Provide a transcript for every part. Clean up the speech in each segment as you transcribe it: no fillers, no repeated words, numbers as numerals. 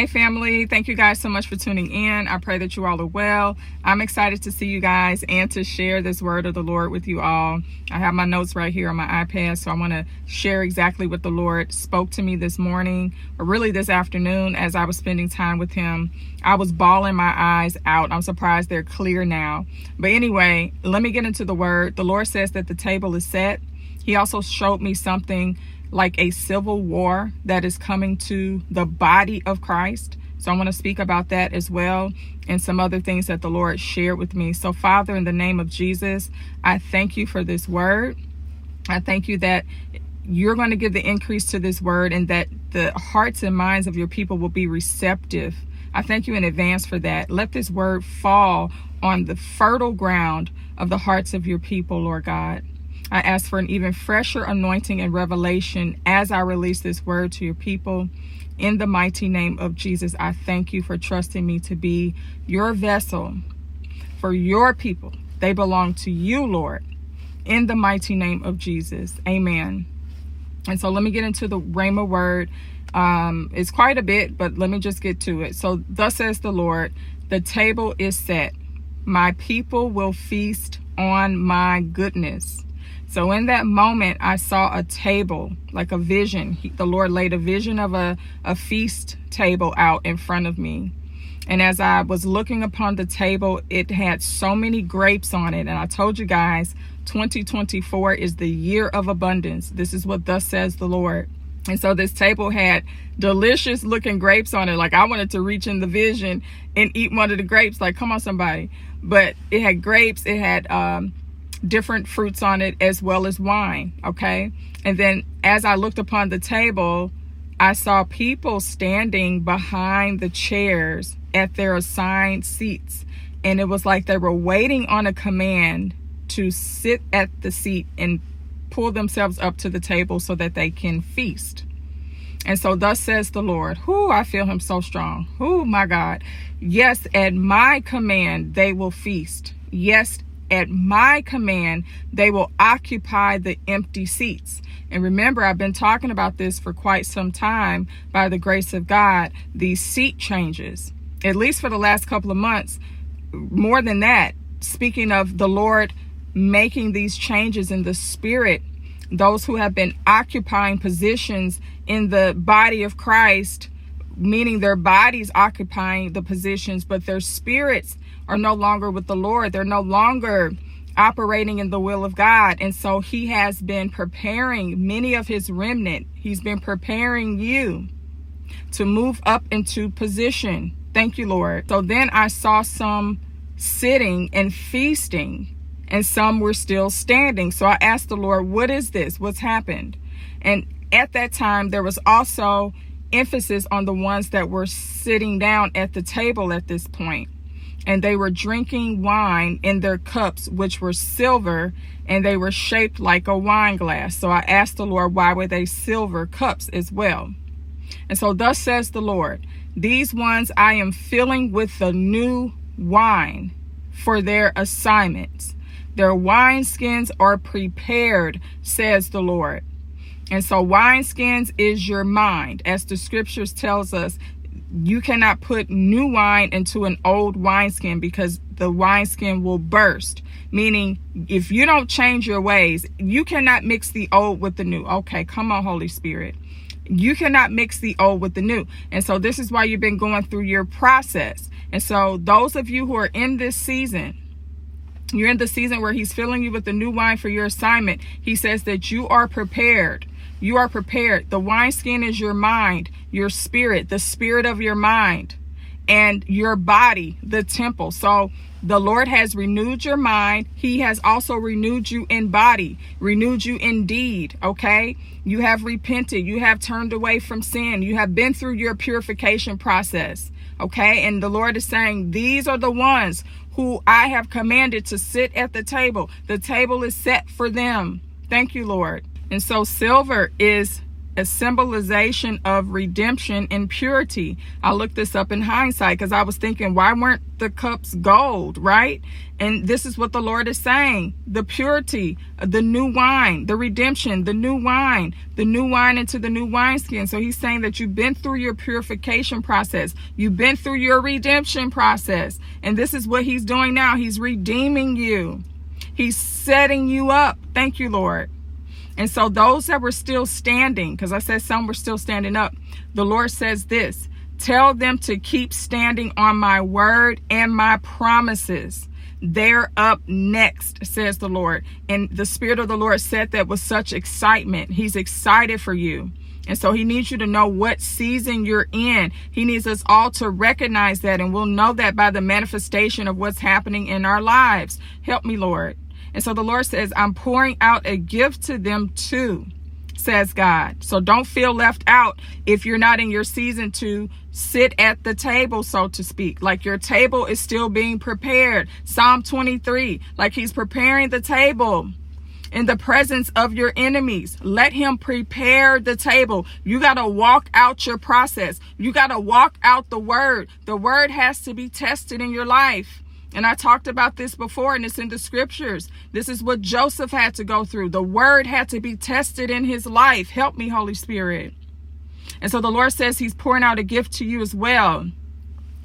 Hey family, thank you guys so much for tuning in. I pray that you all are well. I'm excited to see you guys and to share this word of the Lord with you all. I have my notes right here on my iPad, so I want to share exactly what the Lord spoke to me this morning, or really this afternoon as I was spending time with him. I was bawling my eyes out. I'm surprised they're clear now. But anyway, let me get into the word. The Lord says that the table is set. He also showed me something like a civil war that is coming to the body of Christ. So I want to speak about that as well and some other things that the Lord shared with me. So Father, in the name of Jesus, I thank you for this word. I thank you that you're going to give the increase to this word and that the hearts and minds of your people will be receptive. I thank you in advance for that. Let this word fall on the fertile ground of the hearts of your people, Lord God. I ask for an even fresher anointing and revelation as I release this word to your people. In the mighty name of Jesus, I thank you for trusting me to be your vessel for your people. They belong to you, Lord. In the mighty name of Jesus, amen. And so let me get into the Rhema word. It's quite a bit, but let me just get to it. So thus says the Lord, the table is set. My people will feast on my goodness. So in that moment, I saw a table, like a vision. The Lord laid a vision of a feast table out in front of me. And as I was looking upon the table, it had so many grapes on it. And I told you guys, 2024 is the year of abundance. This is what thus says the Lord. And so this table had delicious looking grapes on it. Like I wanted to reach in the vision and eat one of the grapes. Like, come on, somebody. But it had grapes. It had different fruits on it, as well as wine. Okay. And then as I looked upon the table, I saw people standing behind the chairs at their assigned seats. And it was like they were waiting on a command to sit at the seat and pull themselves up to the table so that they can feast. And so thus says the Lord, who I feel him so strong. Oh my God. Yes. At my command, they will feast. Yes. At my command, they will occupy the empty seats. And remember, I've been talking about this for quite some time. By the grace of God, these seat changes, at least for the last couple of months, more than that, speaking of the Lord making these changes in the spirit, those who have been occupying positions in the body of Christ, meaning their bodies occupying the positions, but their spirits are no longer with the Lord. They're no longer operating in the will of God. And so he has been preparing many of his remnant. He's been preparing you to move up into position. Thank you, Lord. So then I saw some sitting and feasting, and some were still standing. So I asked the Lord, what is this? What's happened? And at that time, there was also emphasis on the ones that were sitting down at the table at this point. And they were drinking wine in their cups, which were silver, and they were shaped like a wine glass. So I asked the Lord, why were they silver cups as well? And so thus says the Lord, these ones I am filling with the new wine for their assignments. Their wineskins are prepared, says the Lord. And so wineskins is your mind. As the scriptures tells us, you cannot put new wine into an old wineskin because the wineskin will burst. Meaning, if you don't change your ways, you cannot mix the old with the new. Okay, come on, Holy Spirit. You cannot mix the old with the new. And so this is why you've been going through your process. And so those of you who are in this season, you're in the season where he's filling you with the new wine for your assignment. He says that you are prepared. You are prepared. The wineskin is your mind, your spirit, the spirit of your mind, and your body, the temple. So the Lord has renewed your mind. He has also renewed you in body, renewed you in deed, okay? You have repented. You have turned away from sin. You have been through your purification process, okay? And the Lord is saying, these are the ones who I have commanded to sit at the table. The table is set for them. Thank you, Lord. And so silver is a symbolization of redemption and purity. I looked this up in hindsight because I was thinking, why weren't the cups gold, right? And this is what the Lord is saying. The purity, the new wine, the redemption, the new wine into the new wineskin. So he's saying that you've been through your purification process. You've been through your redemption process. And this is what he's doing now. He's redeeming you. He's setting you up. Thank you, Lord. And so those that were still standing, because I said some were still standing up, the Lord says this, tell them to keep standing on my word and my promises. They're up next, says the Lord. And the Spirit of the Lord said that with such excitement. He's excited for you. And so he needs you to know what season you're in. He needs us all to recognize that. And we'll know that by the manifestation of what's happening in our lives. Help me, Lord. And so the Lord says, I'm pouring out a gift to them too, says God. So don't feel left out if you're not in your season to sit at the table, so to speak. Like your table is still being prepared. Psalm 23, like he's preparing the table in the presence of your enemies. Let him prepare the table. You got to walk out your process. You got to walk out the word. The word has to be tested in your life. And I talked about this before, and it's in the scriptures. This is what Joseph had to go through. The word had to be tested in his life. Help me, Holy Spirit. And so the Lord says he's pouring out a gift to you as well.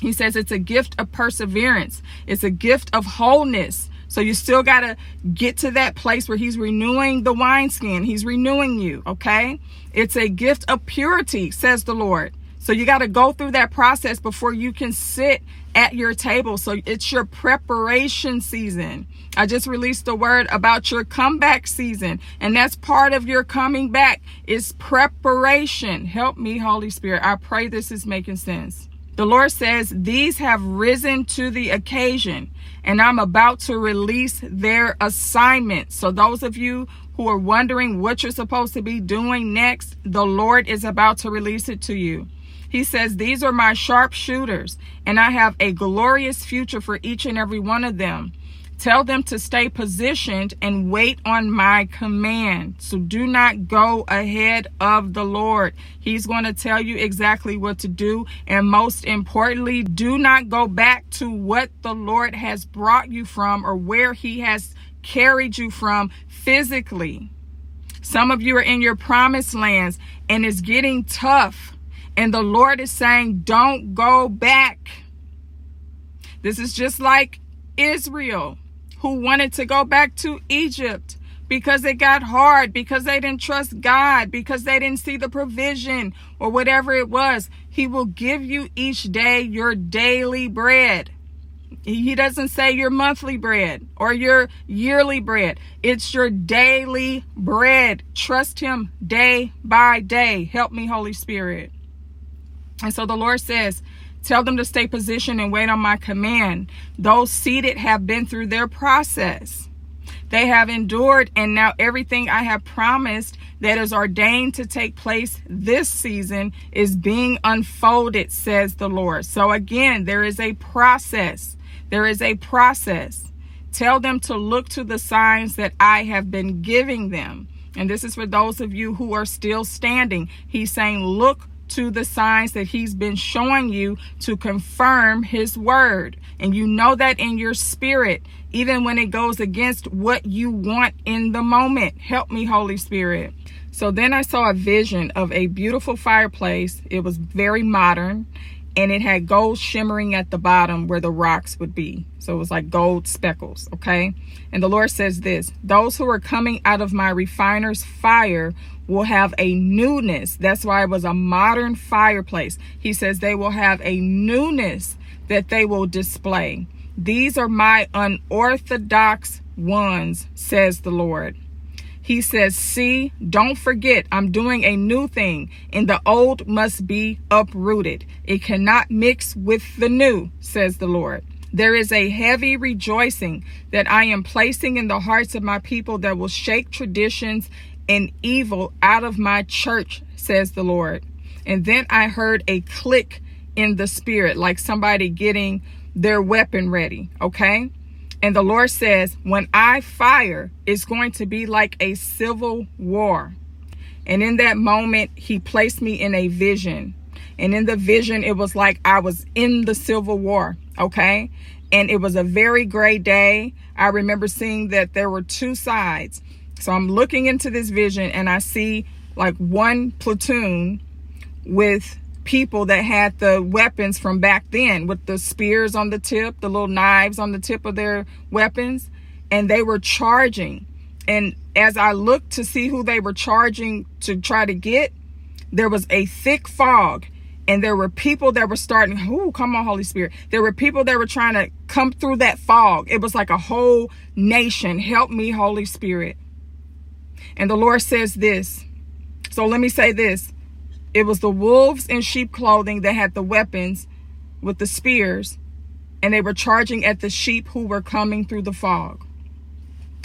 He says it's a gift of perseverance. It's a gift of wholeness. So you still got to get to that place where he's renewing the wineskin. He's renewing you, okay? It's a gift of purity, says the Lord. So you got to go through that process before you can sit at your table. So it's your preparation season. I just released the word about your comeback season. And that's part of your coming back is preparation. Help me, Holy Spirit. I pray this is making sense. The Lord says, these have risen to the occasion, and I'm about to release their assignment. So those of you who are wondering what you're supposed to be doing next, the Lord is about to release it to you. He says, these are my sharpshooters, and I have a glorious future for each and every one of them. Tell them to stay positioned and wait on my command. So do not go ahead of the Lord. He's going to tell you exactly what to do. And most importantly, do not go back to what the Lord has brought you from or where he has carried you from physically. Some of you are in your promised lands, and it's getting tough. And the Lord is saying, don't go back. This is just like Israel, who wanted to go back to Egypt because it got hard, because they didn't trust God, because they didn't see the provision or whatever it was. He will give you each day your daily bread. He doesn't say your monthly bread or your yearly bread. It's your daily bread. Trust him day by day. Help me, Holy Spirit. And so the Lord says, tell them to stay positioned and wait on my command. Those seated have been through their process. They have endured, and now everything I have promised that is ordained to take place this season is being unfolded, says the Lord. So again, there is a process. There is a process. Tell them to look to the signs that I have been giving them. And this is for those of you who are still standing. He's saying, look to the signs that he's been showing you to confirm his word. And you know that in your spirit, even when it goes against what you want in the moment. Help me, Holy Spirit. So then I saw a vision of a beautiful fireplace. It was very modern, and it had gold shimmering at the bottom where the rocks would be. So it was like gold speckles, okay? And the Lord says this, those who are coming out of my refiner's fire will have a newness. That's why it was a modern fireplace. He says they will have a newness that they will display. These are my unorthodox ones, says the Lord. He says, see, don't forget, I'm doing a new thing, and the old must be uprooted. It cannot mix with the new, says the Lord. There is a heavy rejoicing that I am placing in the hearts of my people that will shake traditions and evil out of my church, says the Lord. And then I heard a click in the spirit, like somebody getting their weapon ready, okay? And the Lord says, when I fire, it's going to be like a civil war. And in that moment, he placed me in a vision. And in the vision, it was like I was in the Civil War, okay? And it was a very gray day. I remember seeing that there were two sides. So I'm looking into this vision and I see like one platoon with people that had the weapons from back then, with the spears on the tip, the little knives on the tip of their weapons, and they were charging. And as I looked to see who they were charging to try to get, there was a thick fog, and there were people that were starting, oh, come on, Holy Spirit. There were people that were trying to come through that fog. It was like a whole nation. Help me, Holy Spirit. And the Lord says this. So let me say this. It was the wolves in sheep clothing that had the weapons with the spears, and they were charging at the sheep who were coming through the fog.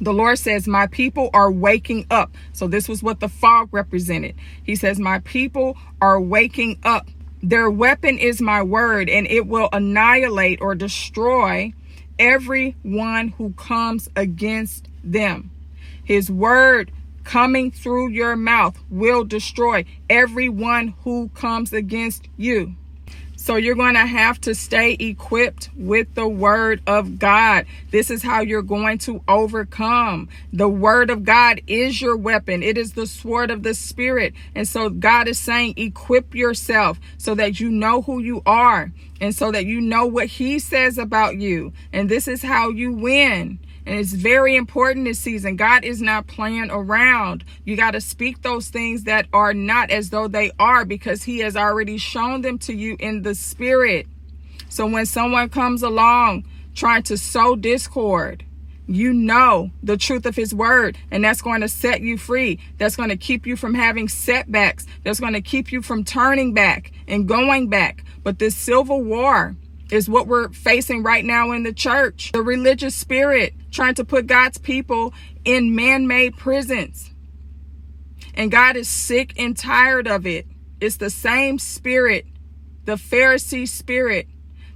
The Lord says, my people are waking up. So this was what the fog represented. He says, my people are waking up. Their weapon is my word, and it will annihilate or destroy everyone who comes against them. His word coming through your mouth will destroy everyone who comes against you. So you're going to have to stay equipped with the word of God. This is how you're going to overcome. The word of God is your weapon. It is the sword of the Spirit. And so God is saying, equip yourself so that you know who you are and so that you know what he says about you. And this is how you win. And it's very important this season. God is not playing around. You got to speak those things that are not as though they are, because he has already shown them to you in the Spirit. So when someone comes along trying to sow discord, you know the truth of his word, and that's going to set you free. That's going to keep you from having setbacks. That's going to keep you from turning back and going back. But this civil war is what we're facing right now in the church. The religious spirit trying to put God's people in man-made prisons. And God is sick and tired of it. It's the same spirit, the Pharisee spirit,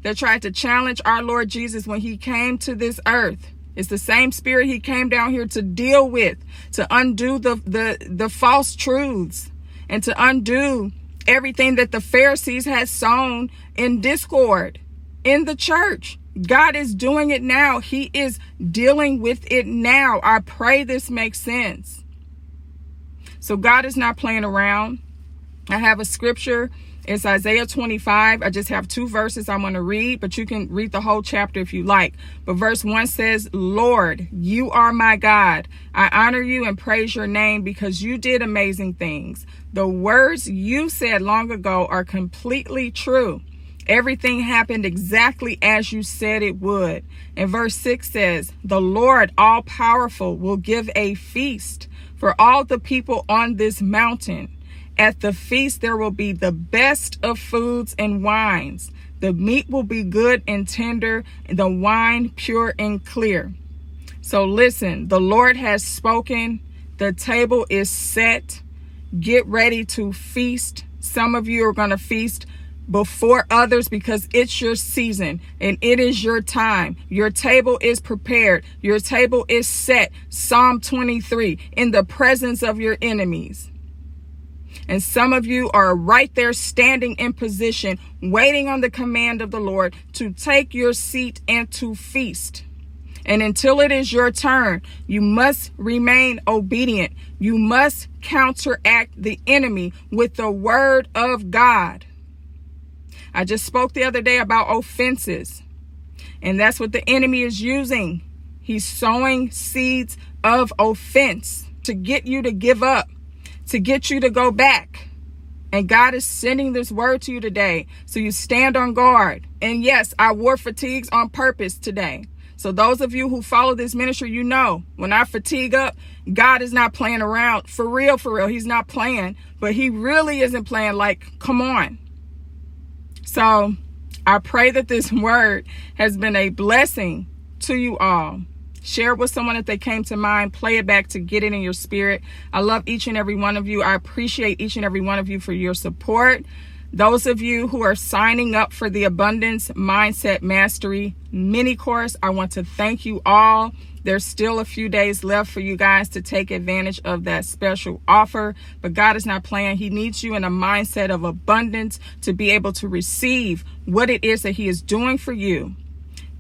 that tried to challenge our Lord Jesus when he came to this earth. It's the same spirit he came down here to deal with, to undo the false truths and to undo everything that the Pharisees had sown in discord in the church. God is doing it now. He is dealing with it now. I pray this makes sense. So God is not playing around. I have a scripture. It's Isaiah 25. I just have two verses I'm going to read, but you can read the whole chapter if you like. But verse 1 says, Lord, you are my God. I honor you and praise your name because you did amazing things. The words you said long ago are completely true. Everything happened exactly as you said it would. And verse 6 says, the Lord all-powerful will give a feast for all the people on this mountain. At the feast, there will be the best of foods and wines. The meat will be good and tender, and the wine pure and clear. So listen, the Lord has spoken. The table is set. Get ready to feast. Some of you are going to feast before others because it's your season and it is your time. Your table is prepared. Your table is set. Psalm 23, in the presence of your enemies. And some of you are right there standing in position, waiting on the command of the Lord to take your seat and to feast. And until it is your turn, you must remain obedient. You must counteract the enemy with the word of God. I just spoke the other day about offenses, and that's what the enemy is using. He's sowing seeds of offense to get you to give up, to get you to go back. And God is sending this word to you today, so you stand on guard. And yes, I wore fatigues on purpose today. So those of you who follow this ministry, you know, when I fatigue up, God is not playing around. For real, for real. He's not playing, but he really isn't playing. Like, come on. So I pray that this word has been a blessing to you all. Share it with someone if they came to mind. Play it back to get it in your spirit. I love each and every one of you. I appreciate each and every one of you for your support. Those of you who are signing up for the Abundance Mindset Mastery mini course, I want to thank you all. There's still a few days left for you guys to take advantage of that special offer, but God is not playing. He needs you in a mindset of abundance to be able to receive what it is that He is doing for you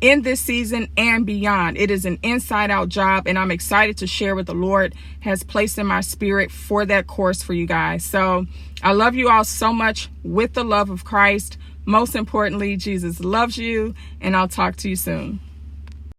in this season and beyond. It is an inside out job, and I'm excited to share what the Lord has placed in my spirit for that course for you guys. So I love you all so much with the love of Christ. Most importantly, Jesus loves you, and I'll talk to you soon.